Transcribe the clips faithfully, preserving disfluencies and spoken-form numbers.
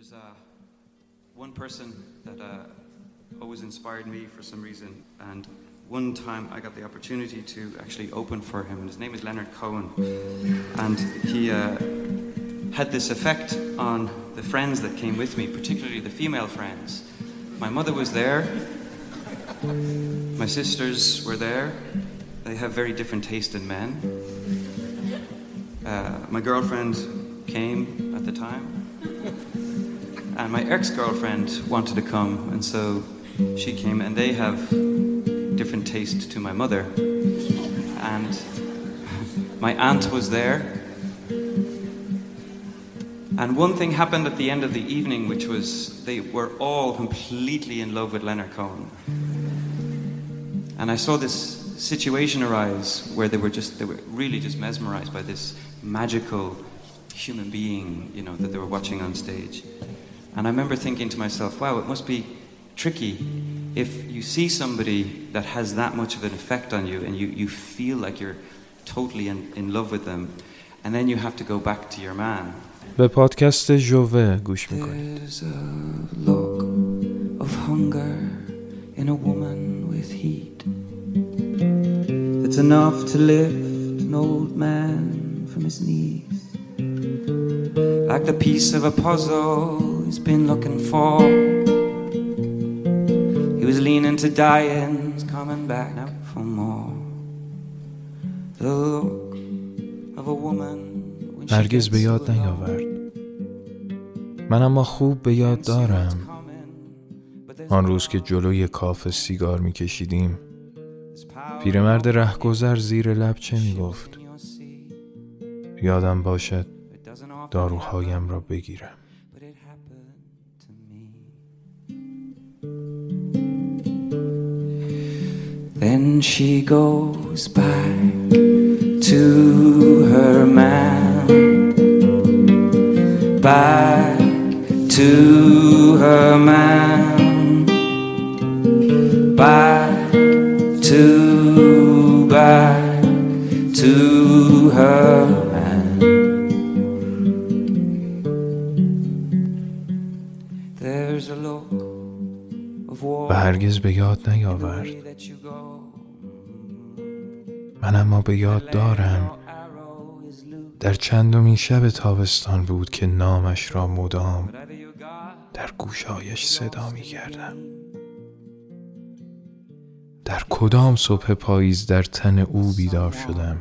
There's uh, one person that uh, always inspired me for some reason, and one time I got the opportunity to actually open for him, and his name is Leonard Cohen, and he uh, had this effect on the friends that came with me, particularly the female friends. My mother was there, my sisters were there, they have very different taste in men. Uh, my girlfriend came at the time. And my ex-girlfriend wanted to come, and so she came, and they have different taste to my mother. And my aunt was there. And one thing happened at the end of the evening, which was they were all completely in love with Leonard Cohen. And I saw this situation arise where they were just, they were really just mesmerized by this magical human being, you know, that they were watching on stage. And I remember thinking to myself, wow, it must be tricky if you see somebody that has that much of an effect on you and you, you feel like you're totally in, in love with them, and then you have to go back to your man. به پادکست جووه گوش میکنید. There's a look of hunger in a woman with heat. It's enough to lift an old man from his knees. Like the piece of a puzzle he's been looking for. He was leaning to dying, he's coming back now for more. The look of a woman when she gets to love. من اما خوب به یاد دارم آن روز که جلوی کاف سیگار می کشیدیم، پیرمرد رهگذر زیر لب چه می گفت؟ یادم باشد داروهایم را بگیرم. Then she goes back to her man, back to her man, back to, back to her. و هرگز به یاد نیاورد. من اما به یاد دارم در چندمین شب تابستان بود که نامش را مدام در گوشهایش صدا می کردم. در کدام صبح پاییز در تن او بیدار شدم.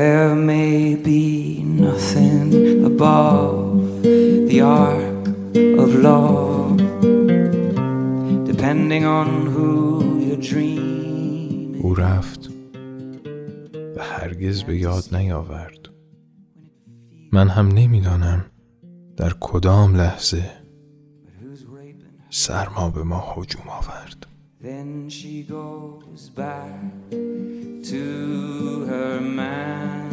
There may be nothing above the arc of love, depending on who you dream. او رفت و هرگز به یاد نیاورد. من هم نمیدانم در کدام لحظه سرما به ما هجوم آورد. Then she goes back to her man,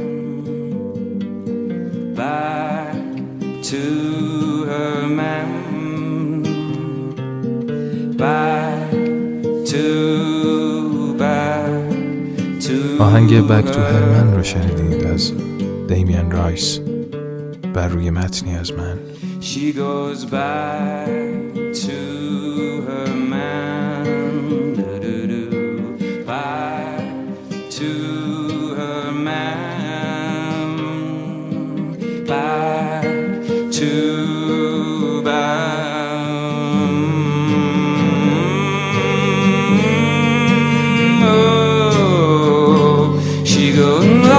back to her man, back to, back to. آهنگ بک تو هر من رو شنیدید از دیمین رایس بر روی متنی از من. She goes back to her man. She goes